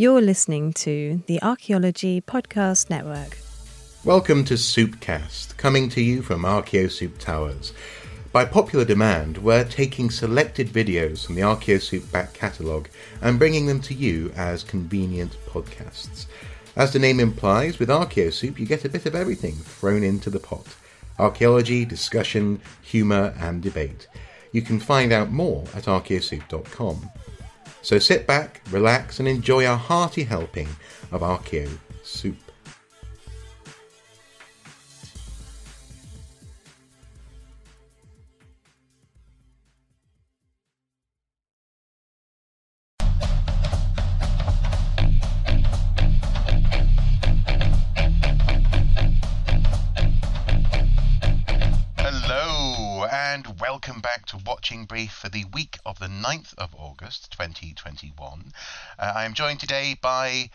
You're listening to the Archaeology Podcast Network. Welcome to Soupcast, coming to you from Archaeosoup Towers. By popular demand, we're taking selected videos from the Archaeosoup back catalogue and bringing them to you as convenient podcasts. As the name implies, with Archaeosoup you get a bit of everything thrown into the pot. Archaeology, discussion, humour and debate. You can find out more at archaeosoup.com. So sit back, relax and enjoy our hearty helping of Archaeosoup. Brief for the week of the 9th of August 2021. I am joined today by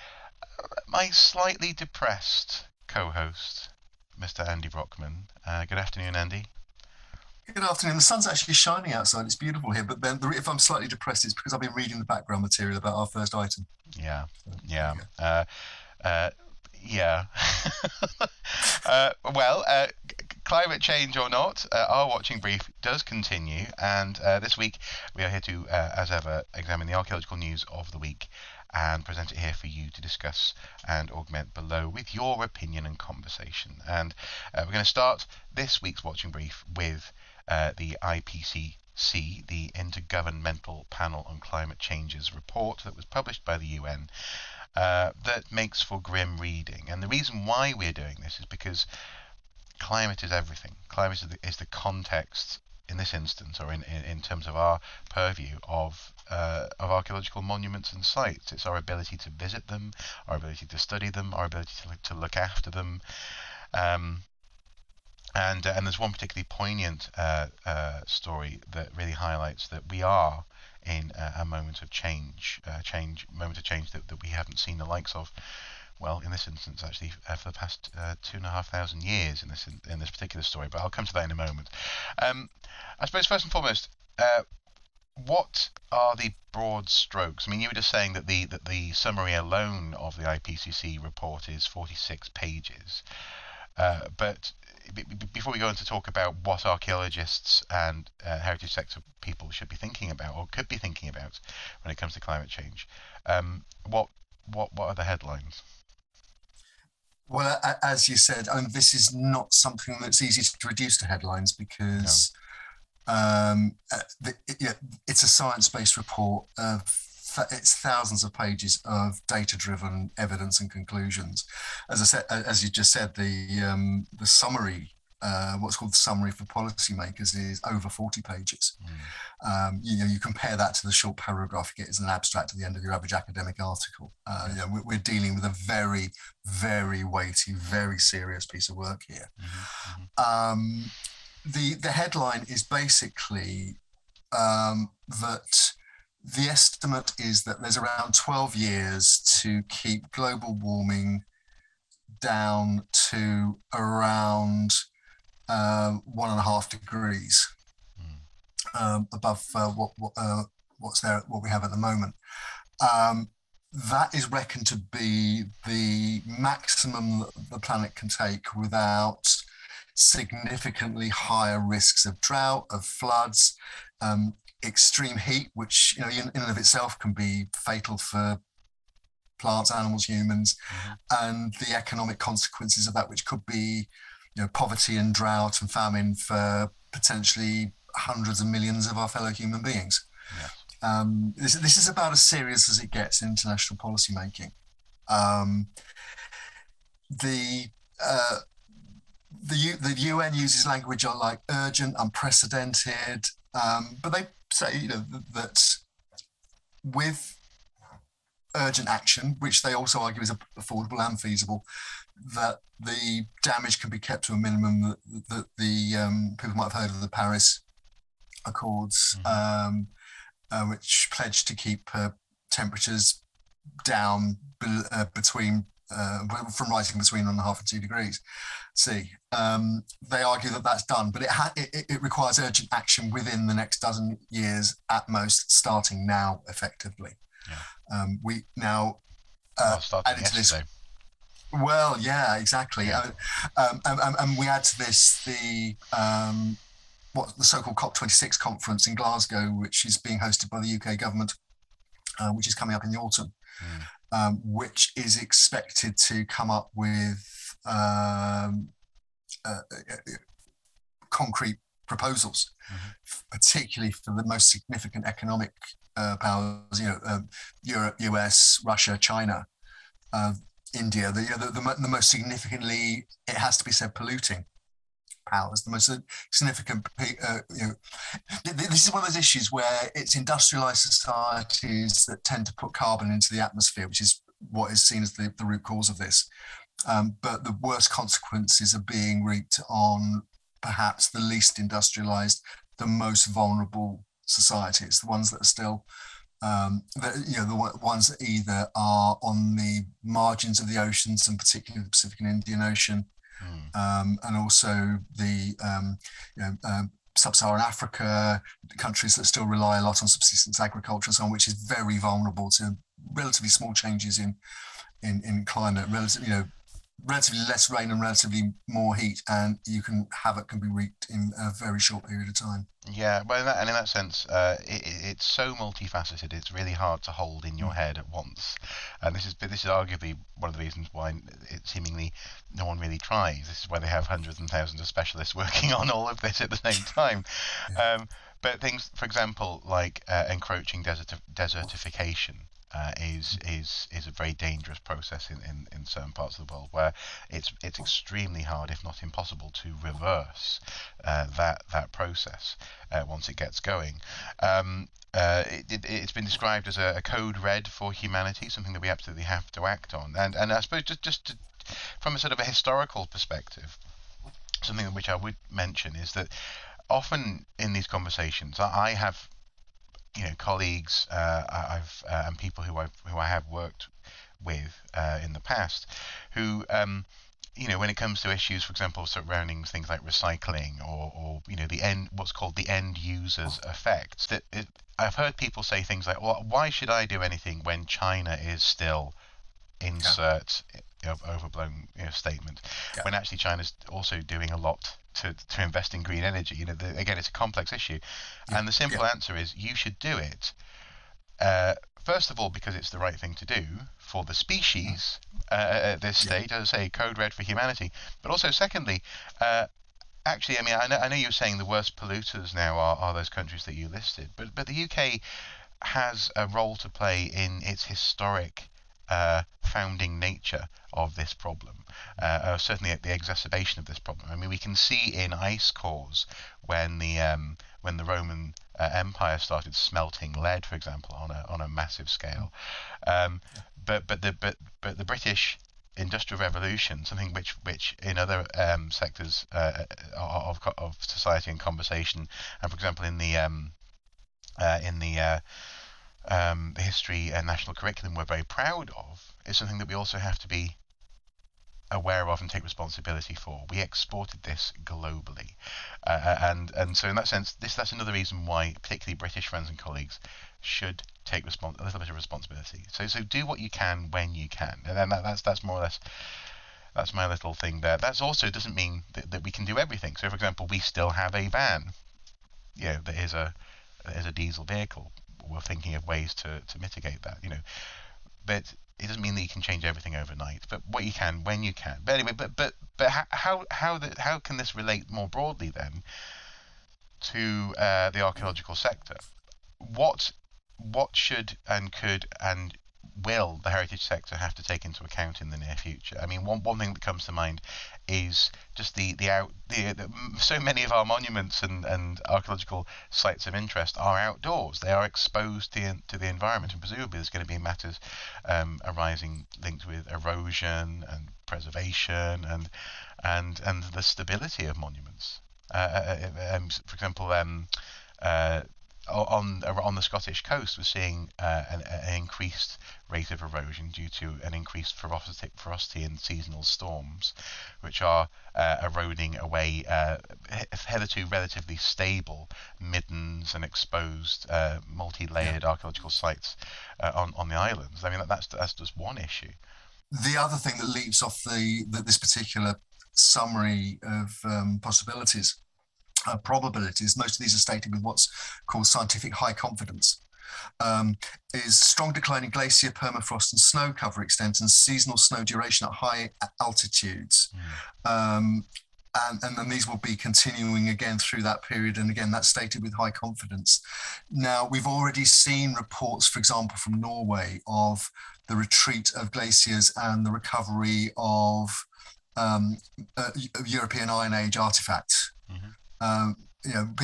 my slightly depressed co-host, Mr. Andy Brockman. Good afternoon, Andy. Good afternoon. The sun's actually shining outside. It's beautiful here, but then if I'm slightly depressed, it's because I've been reading the background material about our first item. Yeah. Climate change or not, our watching brief does continue, and this week we are here to, as ever, examine the archaeological news of the week and present it here for you to discuss and augment below with your opinion and conversation. And we're going to start this week's watching brief with the IPCC, the Intergovernmental Panel on Climate Change's report that was published by the UN. That makes for grim reading, and the reason why we're doing this is because climate is everything. Climate is the context in this instance, or in terms of our purview of archaeological monuments and sites. It's our ability to visit them, our ability to study them, our ability to look after them. And there's one particularly poignant story that really highlights that we are in a moment of change, that we haven't seen the likes of. Well, in this instance, actually, for the past 2,500 years in this particular story, but I'll come to that in a moment. I suppose first and foremost, what are the broad strokes? I mean, you were just saying that the summary alone of the IPCC report is 46 pages. But before we go on to talk about what archaeologists and heritage sector people should be thinking about or could be thinking about when it comes to climate change, what are the headlines? Well, as you said, this is not something that's easy to reduce to headlines because it's a science-based report. It's thousands of pages of data-driven evidence and conclusions. As I said, as you just said, the summary, what's called the summary for policymakers, is over 40 pages. Mm. You compare that to the short paragraph you get as an abstract at the end of your average academic article. We're dealing with a very, very weighty, very serious piece of work here. Mm-hmm. The headline is basically that. The estimate is that there's around 12 years to keep global warming down to around 1.5 degrees above what we have at the moment. That is reckoned to be the maximum that the planet can take without significantly higher risks of drought, of floods, extreme heat, which in and of itself can be fatal for plants, animals, humans, and the economic consequences of that, which could be poverty and drought and famine for potentially hundreds of millions of our fellow human beings. Yeah. This is about as serious as it gets in international policy making. The UN uses language like urgent, unprecedented. But they say that with urgent action, which they also argue is affordable and feasible, that the damage can be kept to a minimum. That the people might have heard of the Paris Accords, which pledged to keep temperatures down from rising between 1.5 and 2 degrees. They argue that that's done, but it requires urgent action within the next dozen years at most, starting now effectively. Yeah. We now Well, yeah, exactly. And we add to this the so-called COP26 conference in Glasgow, which is being hosted by the UK government, which is coming up in the autumn, which is expected to come up with concrete proposals, particularly for the most significant economic powers, Europe, US, Russia, China, India, the most significantly, it has to be said, polluting powers, the most significant, this is one of those issues where it's industrialized societies that tend to put carbon into the atmosphere, which is what is seen as the root cause of this. But the worst consequences are being reaped on perhaps the least industrialized, the most vulnerable societies, the ones that are still the ones that either are on the margins of the oceans, and particularly the Pacific and Indian Ocean, and also the sub-Saharan Africa, countries that still rely a lot on subsistence agriculture and so on, which is very vulnerable to relatively small changes in climate, relatively less rain and relatively more heat, and havoc can be wreaked in a very short period of time. Yeah, well, in that sense, it's so multifaceted. It's really hard to hold in your head at once, and this is arguably one of the reasons why it seemingly no one really tries. This is why they have hundreds and thousands of specialists working on all of this at the same time. But things, for example, like encroaching desertification. Is a very dangerous process in certain parts of the world, where it's extremely hard, if not impossible, to reverse that process once it gets going. It's been described as a code red for humanity, something that we absolutely have to act on. And I suppose just to, from a sort of a historical perspective, something which I would mention is that often in these conversations I have colleagues and people who I have worked with in the past, who when it comes to issues, for example, surrounding things like recycling or what's called the end user's effects, that I've heard people say things like, "Well, why should I do anything when China is still insert overblown statement?" Yeah. When actually China's also doing a lot to invest in green energy. Again, it's a complex issue, and the simple answer is you should do it. First of all, because it's the right thing to do for the species at this stage, as I say, code red for humanity. But also, secondly, actually, I know you're saying the worst polluters now are those countries that you listed, but the UK has a role to play in its historic founding nature of this problem, certainly at the exacerbation of this problem. We can see in ice cores when the Roman Empire started smelting lead, for example, on a massive scale. But the British Industrial Revolution, something which in other sectors of society and conversation, and for example in the history and national curriculum we're very proud of, is something that we also have to be aware of and take responsibility for. We exported this globally, and so in that sense, that's another reason why particularly British friends and colleagues should take a little bit of responsibility. So do what you can when you can, and then that's more or less. That's my little thing there. That also doesn't mean that we can do everything. So, for example, we still have a van, that is a diesel vehicle. We're thinking of ways to mitigate that, but it doesn't mean that you can change everything overnight, but what you can when you can. But anyway, but how can this relate more broadly then to the archaeological sector? What should and could and will the heritage sector have to take into account in the near future? One thing that comes to mind is just so many of our monuments and archaeological sites of interest are outdoors. They are exposed to the environment, and presumably there's going to be matters arising linked with erosion and preservation and the stability of monuments. For example, on the Scottish coast, we're seeing an increased rate of erosion due to an increased ferocity in seasonal storms, which are eroding away hitherto relatively stable middens and exposed multi-layered archaeological sites on the islands. I mean, that's just one issue. The other thing that leaps off this particular summary of possibilities, probabilities, most of these are stated with what's called scientific high confidence, is strong decline in glacier, permafrost and snow cover extent and seasonal snow duration at high altitudes. And then these will be continuing again through that period. And again, that's stated with high confidence. Now, we've already seen reports, for example, from Norway of the retreat of glaciers and the recovery of European Iron Age artifacts.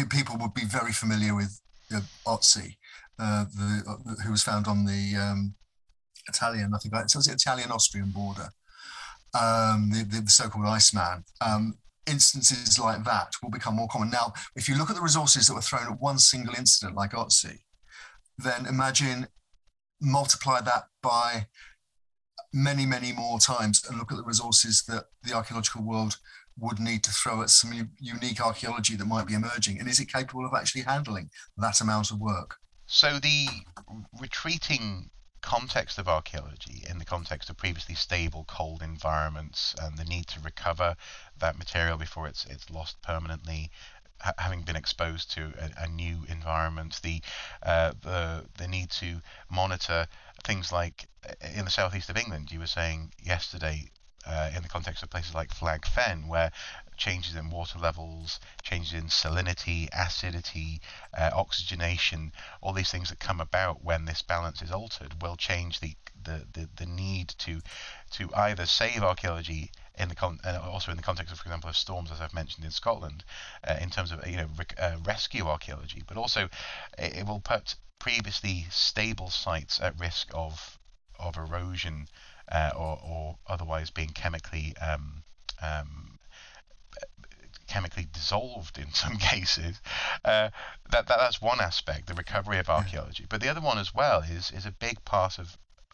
People would be very familiar with Otzi, who was found on the Italian, I think, it was the Italian-Austrian border, the so-called Iceman. Instances like that will become more common. Now, if you look at the resources that were thrown at one single incident like Otzi, then imagine, multiply that by many, many more times and look at the resources that the archaeological world would need to throw at some unique archaeology that might be emerging. And is it capable of actually handling that amount of work? So the retreating context of archaeology in the context of previously stable cold environments and the need to recover that material before it's lost permanently, having been exposed to a new environment, the need to monitor things like in the southeast of England, you were saying yesterday, in the context of places like Flag Fen, where changes in water levels, changes in salinity, acidity, oxygenation, all these things that come about when this balance is altered will change the need to either save archaeology in the also in the context of, for example, of storms, as I've mentioned in Scotland, in terms of rescue archaeology, but also it will put previously stable sites at risk of erosion. Or otherwise being chemically dissolved in some cases. That's one aspect, the recovery of archaeology. But the other one as well is a big part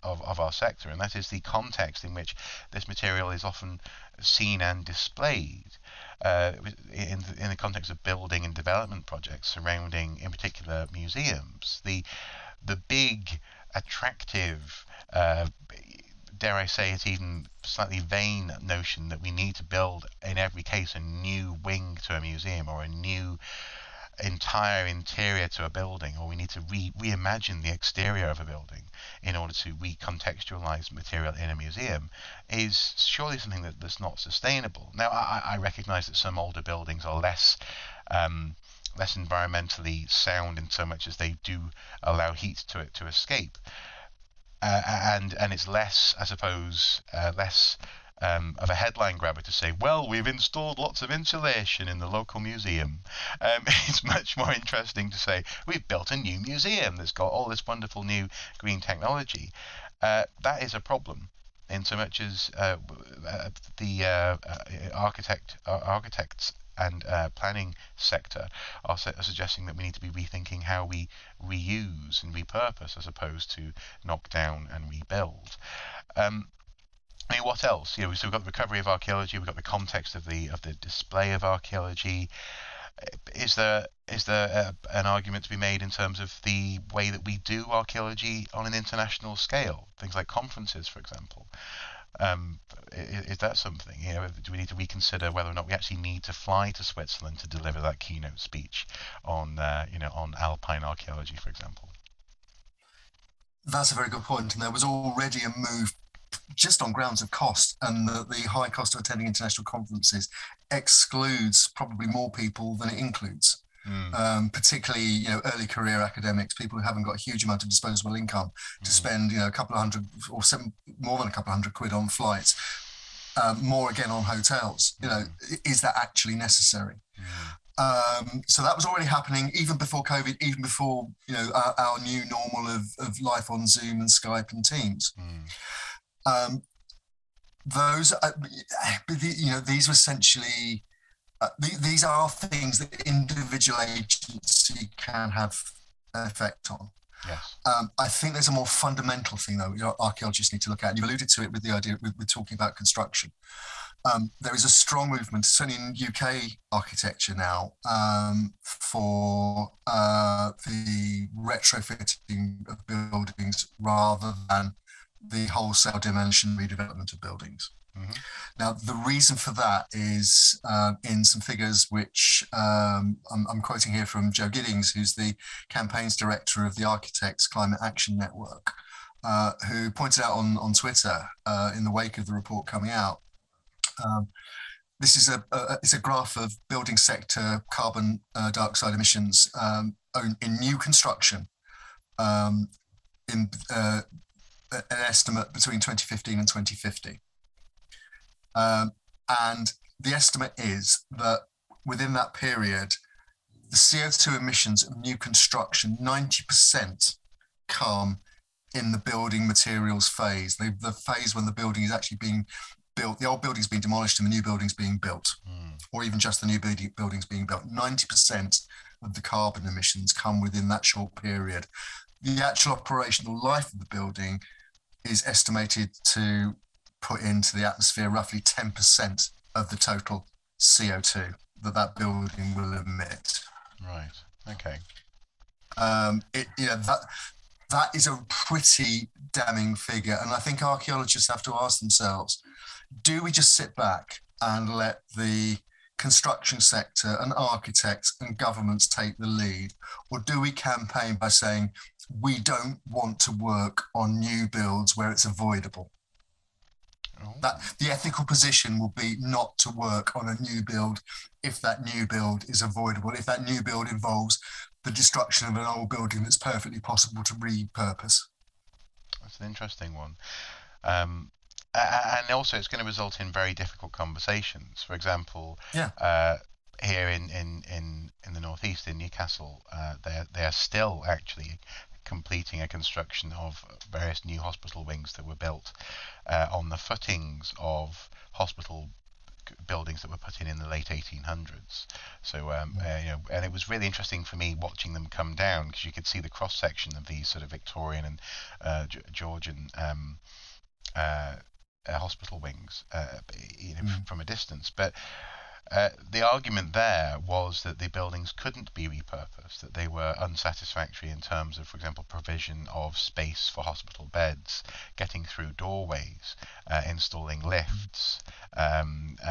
of our sector, and that is the context in which this material is often seen and displayed. In the context of building and development projects surrounding, in particular, museums, the big attractive, dare I say it, even slightly vain notion that we need to build, in every case, a new wing to a museum or a new entire interior to a building, or we need to reimagine the exterior of a building in order to recontextualize material in a museum, is surely something that's not sustainable. Now, I recognize that some older buildings are less environmentally sound in so much as they do allow heat to escape. And it's less, I suppose, of a headline grabber to say, well, we've installed lots of insulation in the local museum. It's much more interesting to say, we've built a new museum that's got all this wonderful new green technology. That is a problem, in so much as the architects and planning sector are suggesting that we need to be rethinking how we reuse and repurpose as opposed to knock down and rebuild. I mean, what else? So we've got the recovery of archaeology, we've got the context of the display of archaeology. Is there an argument to be made in terms of the way that we do archaeology on an international scale? Things like conferences, for example. Is that something? Do we need to reconsider whether or not we actually need to fly to Switzerland to deliver that keynote speech on alpine archaeology, for example? That's a very good point. And there was already a move just on grounds of cost, and the high cost of attending international conferences excludes probably more people than it includes. Particularly, early career academics, people who haven't got a huge amount of disposable income to spend, a couple of hundred or more than a couple of hundred quid on flights, more again on hotels. Is that actually necessary? So that was already happening even before COVID, even before our new normal of life on Zoom and Skype and Teams. These were essentially. These are things that individual agency can have effect on. Yes. I think there's a more fundamental thing, though, which archaeologists need to look at. And you've alluded to it with the idea with talking about construction. There is a strong movement, certainly in UK architecture now, for the retrofitting of buildings rather than the wholesale demolition redevelopment of buildings. Mm-hmm. Now, the reason for that is in some figures which I'm quoting here from Joe Giddings, who's the campaigns director of the Architects Climate Action Network, who pointed out on Twitter in the wake of the report coming out. This is it's a graph of building sector carbon dioxide emissions in new construction in an estimate between 2015 and 2050. And the estimate is that within that period, the CO2 emissions of new construction, 90% come in the building materials phase, the phase when the building is actually being built, the old building's being demolished and the new building's being built, or even just the new building's being built. 90% of the carbon emissions come within that short period. The actual operational life of the building is estimated to put into the atmosphere roughly 10% of the total CO2 that building will emit. Right. Okay. That is a pretty damning figure, and I think archaeologists have to ask themselves: do we just sit back and let the construction sector and architects and governments take the lead, or do we campaign by saying we don't want to work on new builds where it's avoidable? That the ethical position will be not to work on a new build if that new build is avoidable, if that new build involves the destruction of an old building that's perfectly possible to repurpose. That's an interesting one. And also it's going to result in very difficult conversations. For example, here in the northeast in Newcastle, they are still actually completing a construction of various new hospital wings that were built on the footings of hospital buildings that were put in the late 1800s. So, and it was really interesting for me watching them come down, because you could see the cross section of these sort of Victorian and Georgian hospital wings from a distance. But the argument there was that the buildings couldn't be repurposed, that they were unsatisfactory in terms of, for example, provision of space for hospital beds, getting through doorways, installing lifts,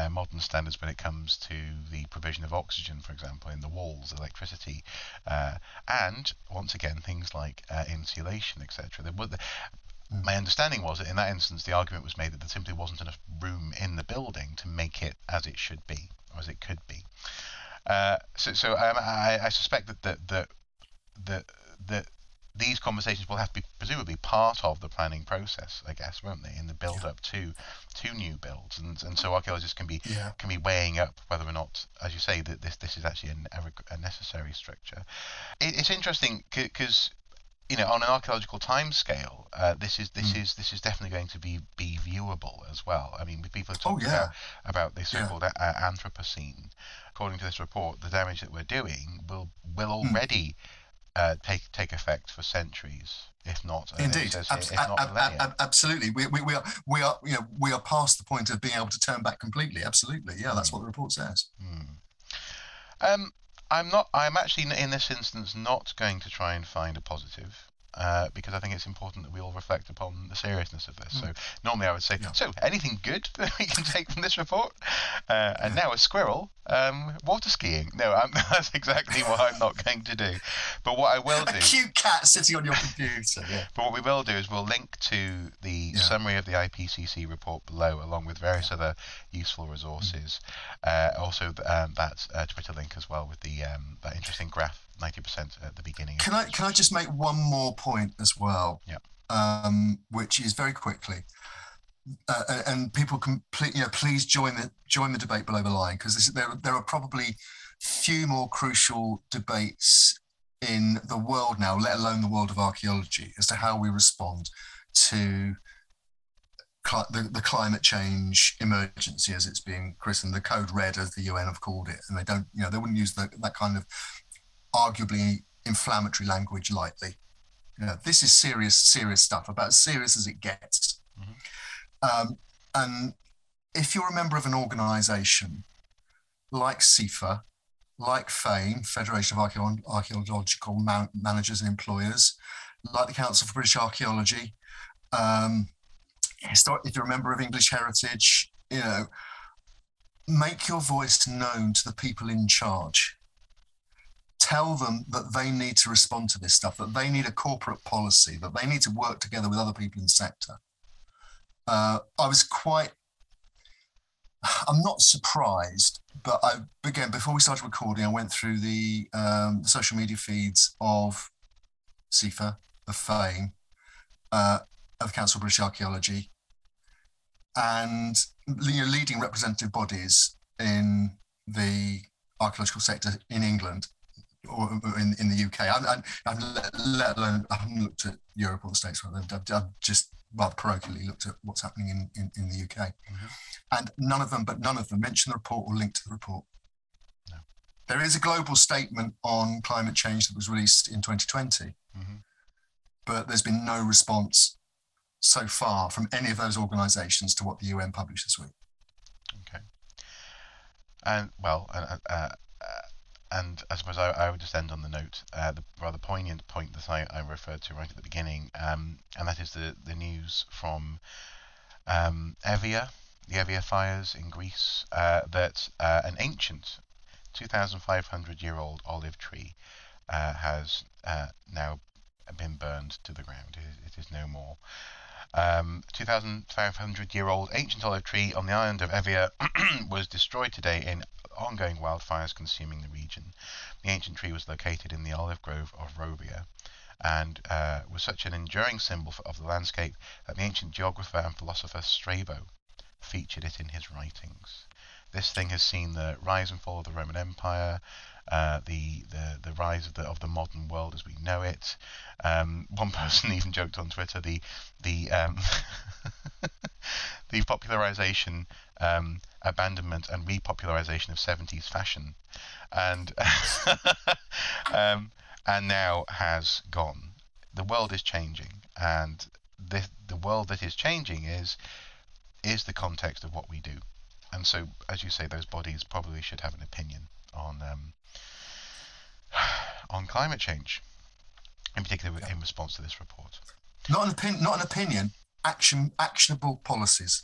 modern standards when it comes to the provision of oxygen, for example, in the walls, electricity, and once again, things like insulation, etc. My understanding was that in that instance, the argument was made that there simply wasn't enough room in the building to make it as it should be, or as it could be. I suspect that these conversations will have to be presumably part of the planning process, I guess, won't they, in the build-up to new builds, and so archaeologists can be weighing up whether or not, as you say, that this is actually a necessary structure. It's interesting because, on an archaeological timescale, this is definitely going to be viewable as well. I mean, people are talking about the so-called Anthropocene. According to this report, the damage that we're doing will already take effect for centuries, if not indeed, absolutely. We are past the point of being able to turn back completely. Absolutely, that's what the report says. I'm actually in this instance not going to try and find a positive, because I think it's important that we all reflect upon the seriousness of this. So normally I would say, so anything good that we can take from this report? And now a squirrel water skiing. No, that's exactly what I'm not going to do. But what I will do... A cute cat sitting on your computer. But what we will do is we'll link to the summary of the IPCC report below, along with various other useful resources. That's a Twitter link as well with the that interesting graph. 90% at the beginning. Can I just make one more point as well? Yeah. Which is very quickly, and people completely, please join the debate below the line, because there are probably few more crucial debates in the world now, let alone the world of archaeology, as to how we respond to the climate change emergency, as it's being christened, the Code Red, as the UN have called it, and they wouldn't use that kind of arguably inflammatory language lightly. You know, this is serious, serious stuff, about as serious as it gets. Mm-hmm. And if you're a member of an organisation like CIFA, like FAME, Federation of Archaeological Managers and Employers, like the Council for British Archaeology, if you're a member of English Heritage, you know, make your voice known to the people in charge. Tell them that they need to respond to this stuff, that they need a corporate policy, that they need to work together with other people in the sector. I'm not surprised, but again, before we started recording, I went through the social media feeds of CIFA, of FAME, of Council for British Archaeology, and leading representative bodies in the archaeological sector in England or in the UK. I haven't looked at Europe or the States. I've just rather parochially looked at what's happening in the UK. Mm-hmm. And none of them mention the report or link to the report. No. There is a global statement on climate change that was released in 2020, mm-hmm. but there's been no response so far from any of those organisations to what the UN published this week. Okay. And well, and I suppose I would just end on the note, the rather poignant point that I referred to right at the beginning, and that is the news from Evia, the Evia fires in Greece, that an ancient 2,500-year-old olive tree has now been burned to the ground. It is no more. 2,500-year-old ancient olive tree on the island of Evia was destroyed today in ongoing wildfires consuming the region. The ancient tree was located in the olive grove of Rovia and was such an enduring symbol of the landscape that the ancient geographer and philosopher Strabo featured it in his writings. This thing has seen the rise and fall of the Roman Empire, the rise of the modern world as we know it. One person even joked on Twitter the popularization, abandonment, and repopularization of 70s fashion, and and now has gone. The world is changing, and the world that is changing is the context of what we do. And so, as you say, those bodies probably should have an opinion on climate change, in particular in response to this report. Not an opinion, actionable policies.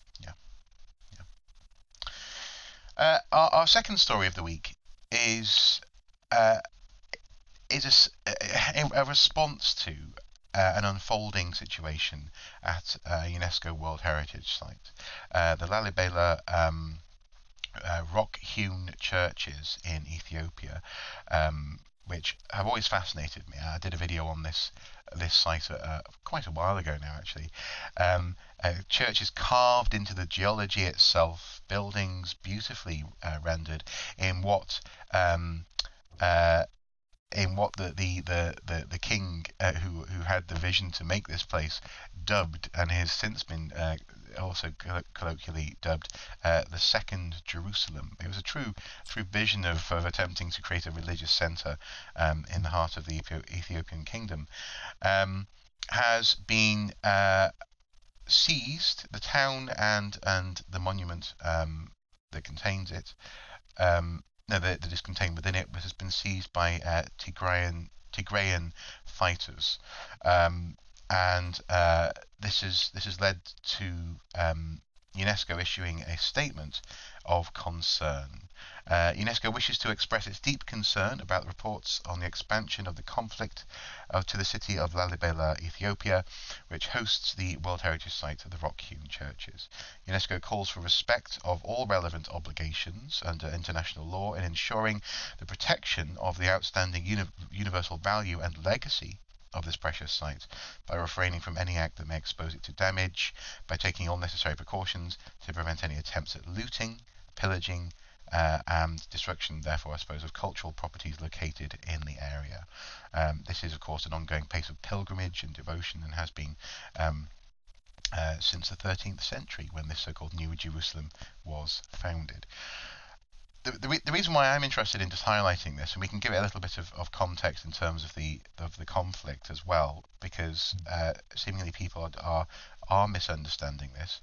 Yeah. Our second story of the week is a response to an unfolding situation at a UNESCO World Heritage Site. The Lalibela rock-hewn churches in Ethiopia, which have always fascinated me. I did a video on this site quite a while ago now, actually. Churches carved into the geology itself, buildings beautifully rendered in what... the king who had the vision to make this place dubbed, and has since been also colloquially dubbed, the second Jerusalem. It was a true vision of attempting to create a religious centre in the heart of the Ethiopian kingdom, has been seized, the town and the monument that contains it, that is contained within it, but has been seized by Tigrayan fighters, and this has led to UNESCO issuing a statement of concern. UNESCO wishes to express its deep concern about the reports on the expansion of the conflict to the city of Lalibela, Ethiopia, which hosts the World Heritage Site of the Rock-Hewn Churches. UNESCO calls for respect of all relevant obligations under international law in ensuring the protection of the outstanding universal value and legacy of this precious site, by refraining from any act that may expose it to damage, by taking all necessary precautions to prevent any attempts at looting, pillaging, and destruction, therefore, I suppose, of cultural properties located in the area. This is, of course, an ongoing place of pilgrimage and devotion, and has been since the 13th century, when this so-called New Jerusalem was founded. The reason why I'm interested in just highlighting this, and we can give it a little bit of context in terms of the conflict as well, because seemingly people are misunderstanding this.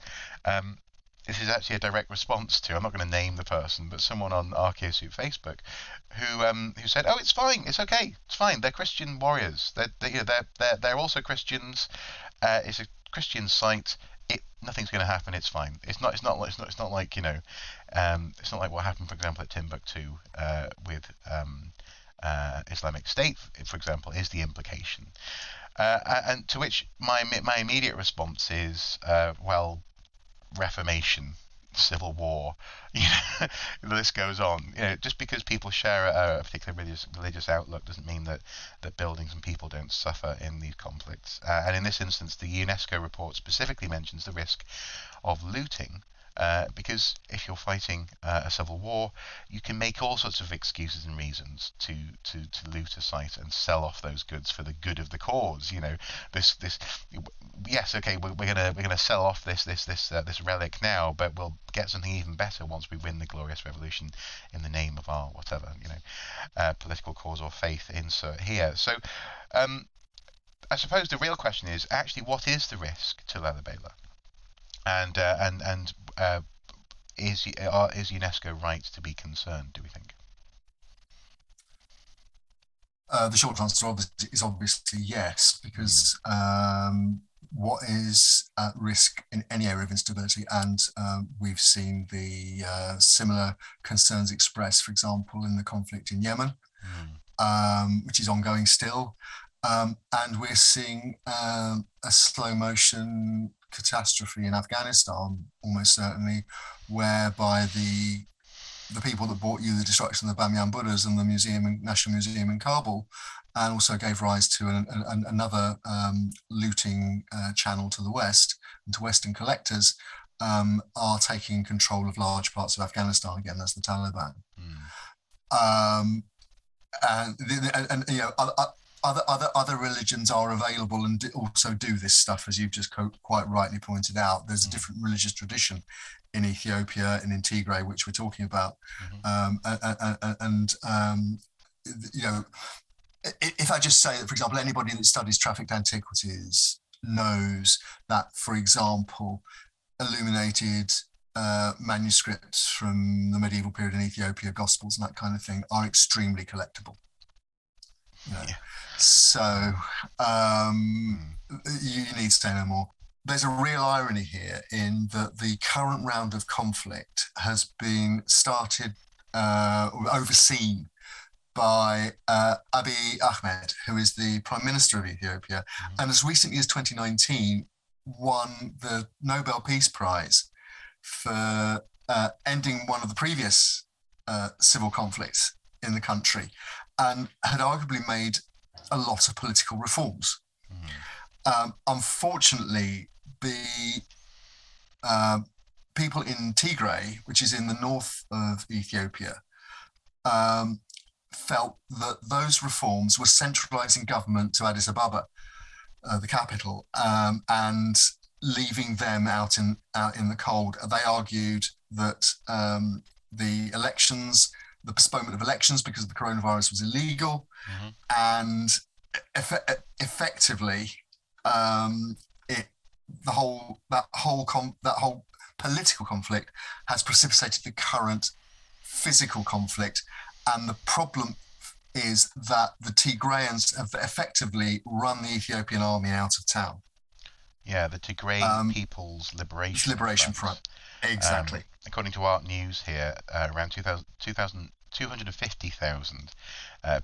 This is actually a direct response to, I'm not going to name the person, but someone on Archaeosoup Facebook who said, "Oh, it's fine, it's okay, it's fine. They're Christian warriors. They're also Christians. It's a Christian site. Nothing's going to happen. It's fine. It's not like what happened, for example, at Timbuktu with Islamic State, for example, is the implication." And to which my immediate response is, well, Reformation, Civil War, the list goes on. Just because people share a particular religious outlook doesn't mean that buildings and people don't suffer in these conflicts. And in this instance, the UNESCO report specifically mentions the risk of looting, because if you're fighting a civil war, you can make all sorts of excuses and reasons to loot a site and sell off those goods for the good of the cause. We're gonna sell off this relic now, but we'll get something even better once we win the glorious revolution in the name of our whatever political cause or faith. Insert here. So, I suppose the real question is actually what is the risk to Lalibela? And is UNESCO right to be concerned, do we think? The short answer is obviously yes, because what is at risk in any area of instability, and we've seen the similar concerns expressed, for example, in the conflict in Yemen, which is ongoing still, and we're seeing a slow motion catastrophe in Afghanistan, almost certainly, whereby the people that brought you the destruction of the Bamyan Buddhas and the National Museum in Kabul, and also gave rise to another looting channel to the West and to Western collectors, are taking control of large parts of Afghanistan again. That's the Taliban. Other religions are available and also do this stuff, as you've just quite rightly pointed out. There's a different religious tradition in Ethiopia and in Tigray, which we're talking about. If I just say that, for example, anybody that studies trafficked antiquities knows that, for example, illuminated manuscripts from the medieval period in Ethiopia, Gospels and that kind of thing, are extremely collectible. So you need to say no more. There's a real irony here in that the current round of conflict has been started, overseen by Abiy Ahmed, who is the Prime Minister of Ethiopia, and as recently as 2019 won the Nobel Peace Prize for ending one of the previous civil conflicts in the country, and had arguably made a lot of political reforms. Unfortunately, the people in Tigray, which is in the north of Ethiopia, felt that those reforms were centralising government to Addis Ababa, the capital, and leaving them out in the cold. They argued that the postponement of elections because of the coronavirus was illegal, and effectively that whole political conflict has precipitated the current physical conflict. And the problem is that the Tigrayans have effectively run the Ethiopian army out of town. Yeah, the Tigrayan People's Liberation Front. Exactly. According to Art News here, around 250,000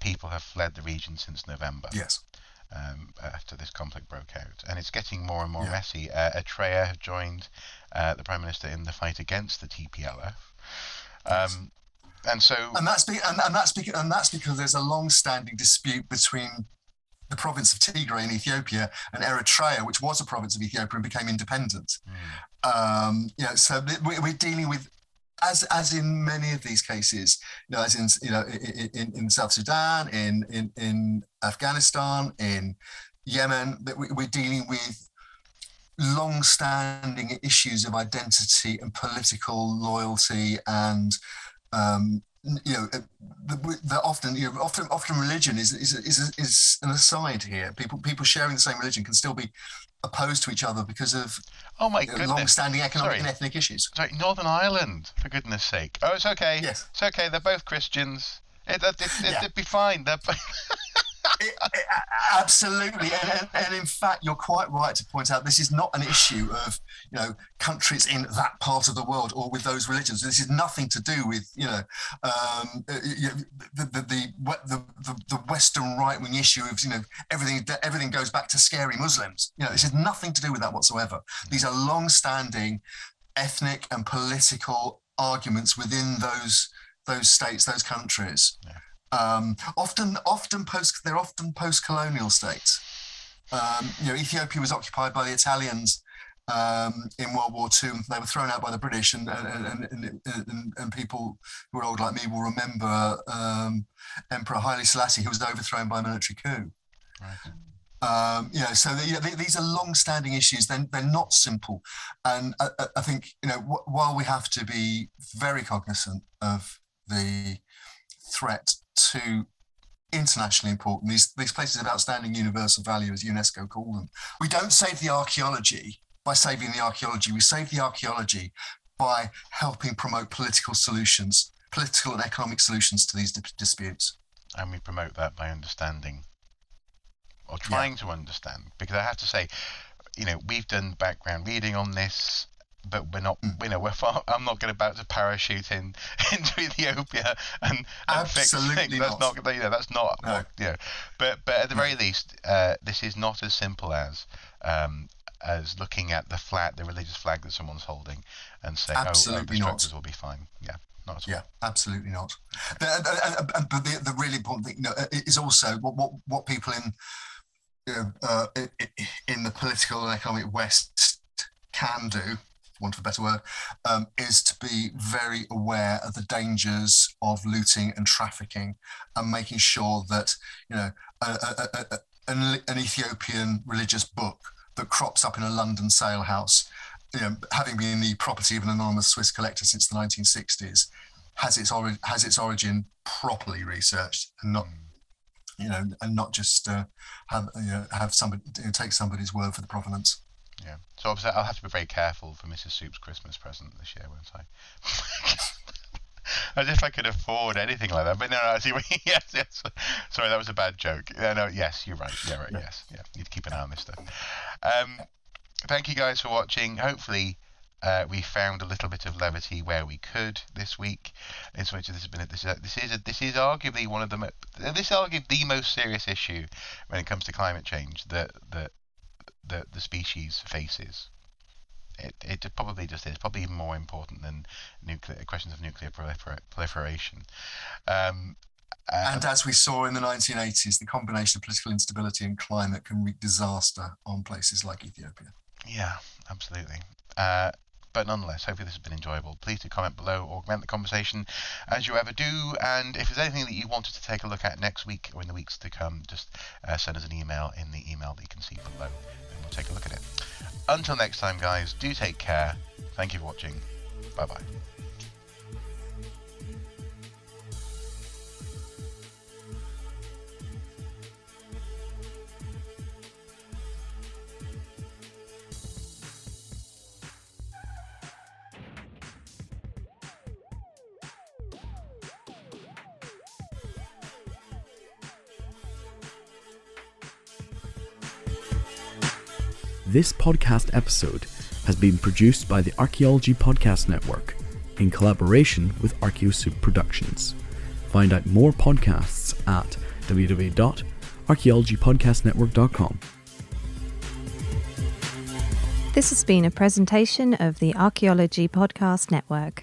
people have fled the region since November. Yes. After this conflict broke out, and it's getting more and more messy. Eritrea have joined the Prime Minister in the fight against the TPLF, and that's because there's a long-standing dispute between the province of Tigray in Ethiopia and Eritrea, which was a province of Ethiopia and became independent. So we're dealing with, as in many of these cases, in South Sudan, in Afghanistan, in Yemen, that we're dealing with long-standing issues of identity and political loyalty and Often religion is an aside here. People sharing the same religion can still be opposed to each other because of long-standing economic and ethnic issues. Sorry, Northern Ireland, for goodness' sake. Oh, it's okay. Yes. It's okay. They're both Christians. It'd be fine. Absolutely, and in fact, you're quite right to point out this is not an issue of countries in that part of the world or with those religions. This is nothing to do with the Western right wing issue of everything goes back to scary Muslims. This is nothing to do with that whatsoever. These are long standing ethnic and political arguments within those states, those countries. Yeah. Often post-colonial states. Ethiopia was occupied by the Italians in World War II. They were thrown out by the British, and people who are old like me will remember Emperor Haile Selassie, who was overthrown by a military coup. Right. These are long-standing issues. They're not simple, and I think while we have to be very cognizant of the threat to internationally important, these places of outstanding universal value, as UNESCO call them. We don't save the archaeology by saving the archaeology. We save the archaeology by helping promote political and economic solutions to these disputes. And we promote that by understanding, or trying to understand. Because I have to say, we've done background reading on this, but we're not, I'm not going about to parachute into Ethiopia and absolutely fix things. That's not. But at the very least, this is not as simple as looking at the religious flag that someone's holding and saying, the structures will be fine. Yeah. Not at all. Yeah, absolutely not. But the really important thing is also what people in the political and economic West can do, for want of a better word, is to be very aware of the dangers of looting and trafficking, and making sure that an Ethiopian religious book that crops up in a London sale house, having been the property of an anonymous Swiss collector since the 1960s, has its origin properly researched, and not just have somebody take somebody's word for the provenance. Yeah. So obviously I'll have to be very careful for Mrs. Soup's Christmas present this year, won't I? As if I could afford anything like that. But no, I see. Yes. Sorry, that was a bad joke. No, yes, you're right. Yeah, right. Yes, yeah. You need to keep an eye on this stuff. Thank you guys for watching. Hopefully, we found a little bit of levity where we could this week. In so much as this is arguably the most serious issue when it comes to climate change that the species faces. It probably just is, probably even more important than questions of nuclear proliferation. And as we saw in the 1980s, the combination of political instability and climate can wreak disaster on places like Ethiopia. Yeah, absolutely. But nonetheless, hopefully this has been enjoyable. Please do comment below, augment the conversation as you ever do. And if there's anything that you wanted to take a look at next week or in the weeks to come, just send us an email in the email that you can see below, and we'll take a look at it. Until next time, guys, do take care. Thank you for watching. Bye-bye. This podcast episode has been produced by the Archaeology Podcast Network in collaboration with Archaeosoup Productions. Find out more podcasts at www.archaeologypodcastnetwork.com. This has been a presentation of the Archaeology Podcast Network.